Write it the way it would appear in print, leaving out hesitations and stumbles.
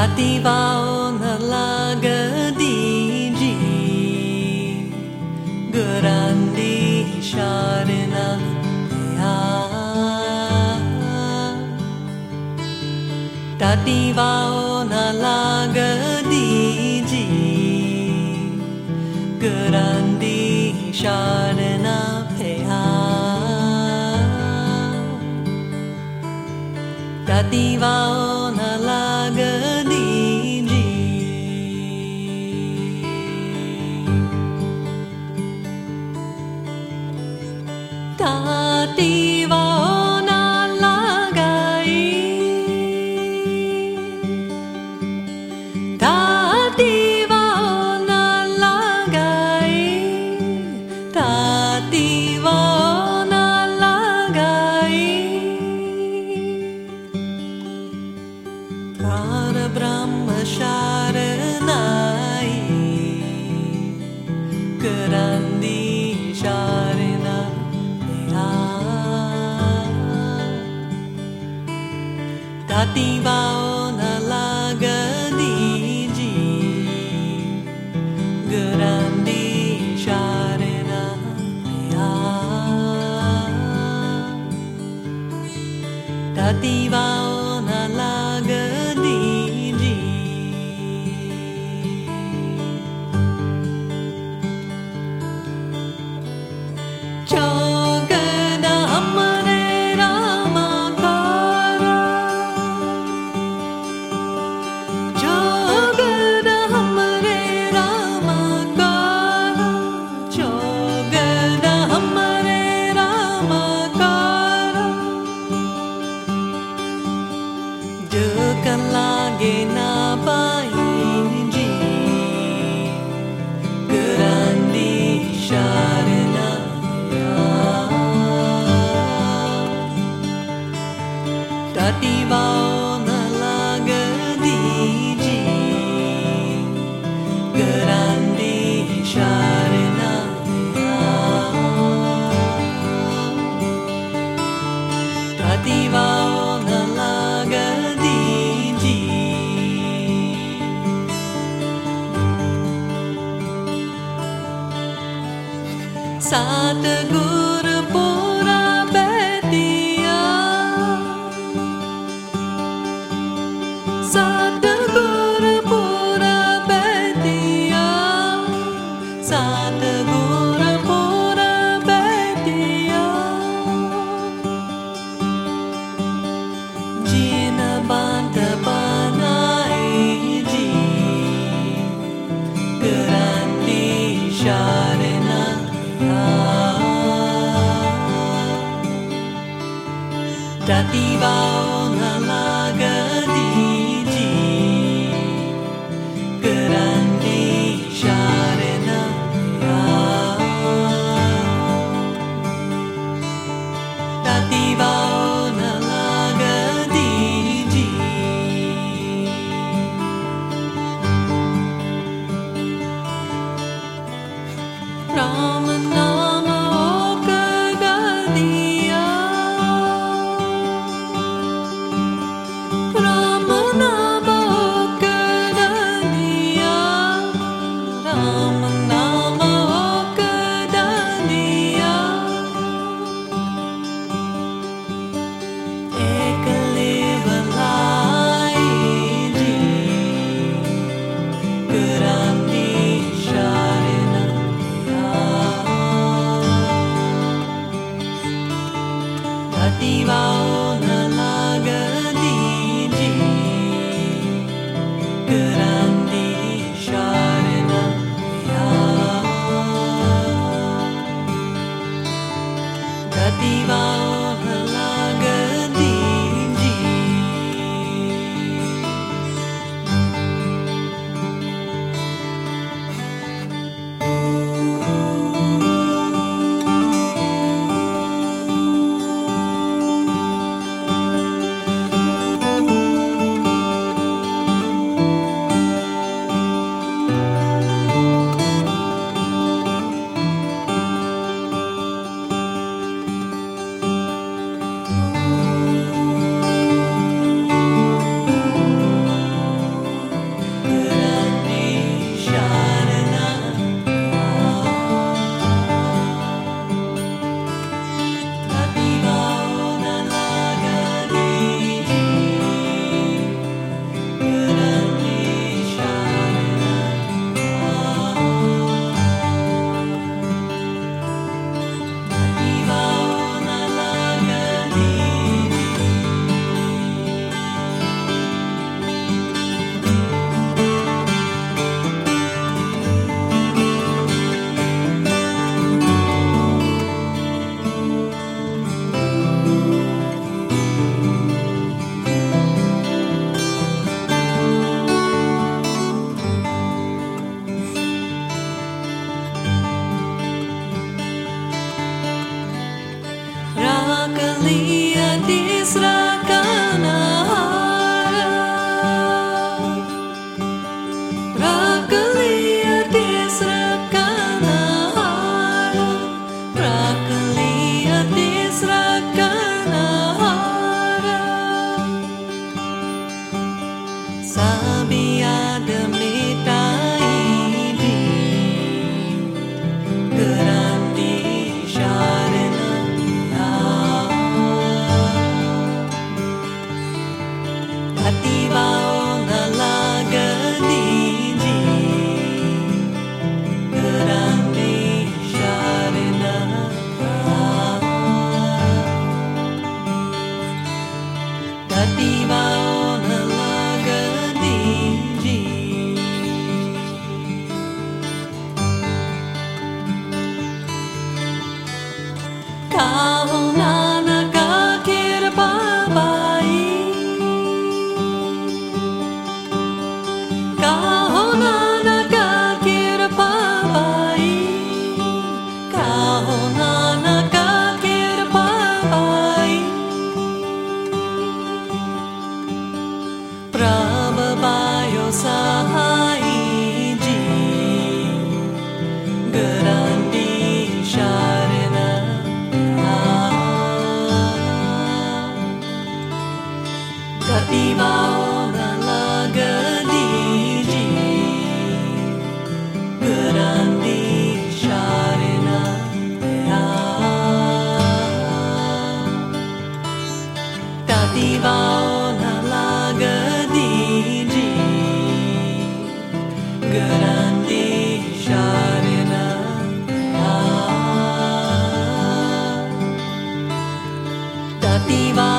Tati Vao Na Laga Di Ji, Gurandi Sharana Deha. Tati Vao Na Laga Di Ji, Gurandi Sharana Deha. Tati Vao Na Laga Tati vao na laga di, Tati vao na laga di, Tati vao na laga di. Para Brahma sharanai, karandi sharana. Tati vao na laga di ji, gurandi sharana deha. Tati vao na laga di ji, Tati vao na laga di ji, gurandi sharana deha. Tati vao na laga di ji. Satgur pura betiya, Satgur pura betiya, Satgur pura betiya. Jina band banai ji, gurandi sharana deha. Tati vao na laga di ji, gurandi sharana deha. Tati vao na laga di ji. Tati Vao Na Laga Di Ji. Kao na nakakir babae, kao na nakakir babae, kao na nakakir babae. Prababayo sahaiji, grandi sharna. Tati Vao Na Laga Di Ji, grandi sharna. Tati Vao Na Laga Di Ji, grandi sharna. Tati Vao.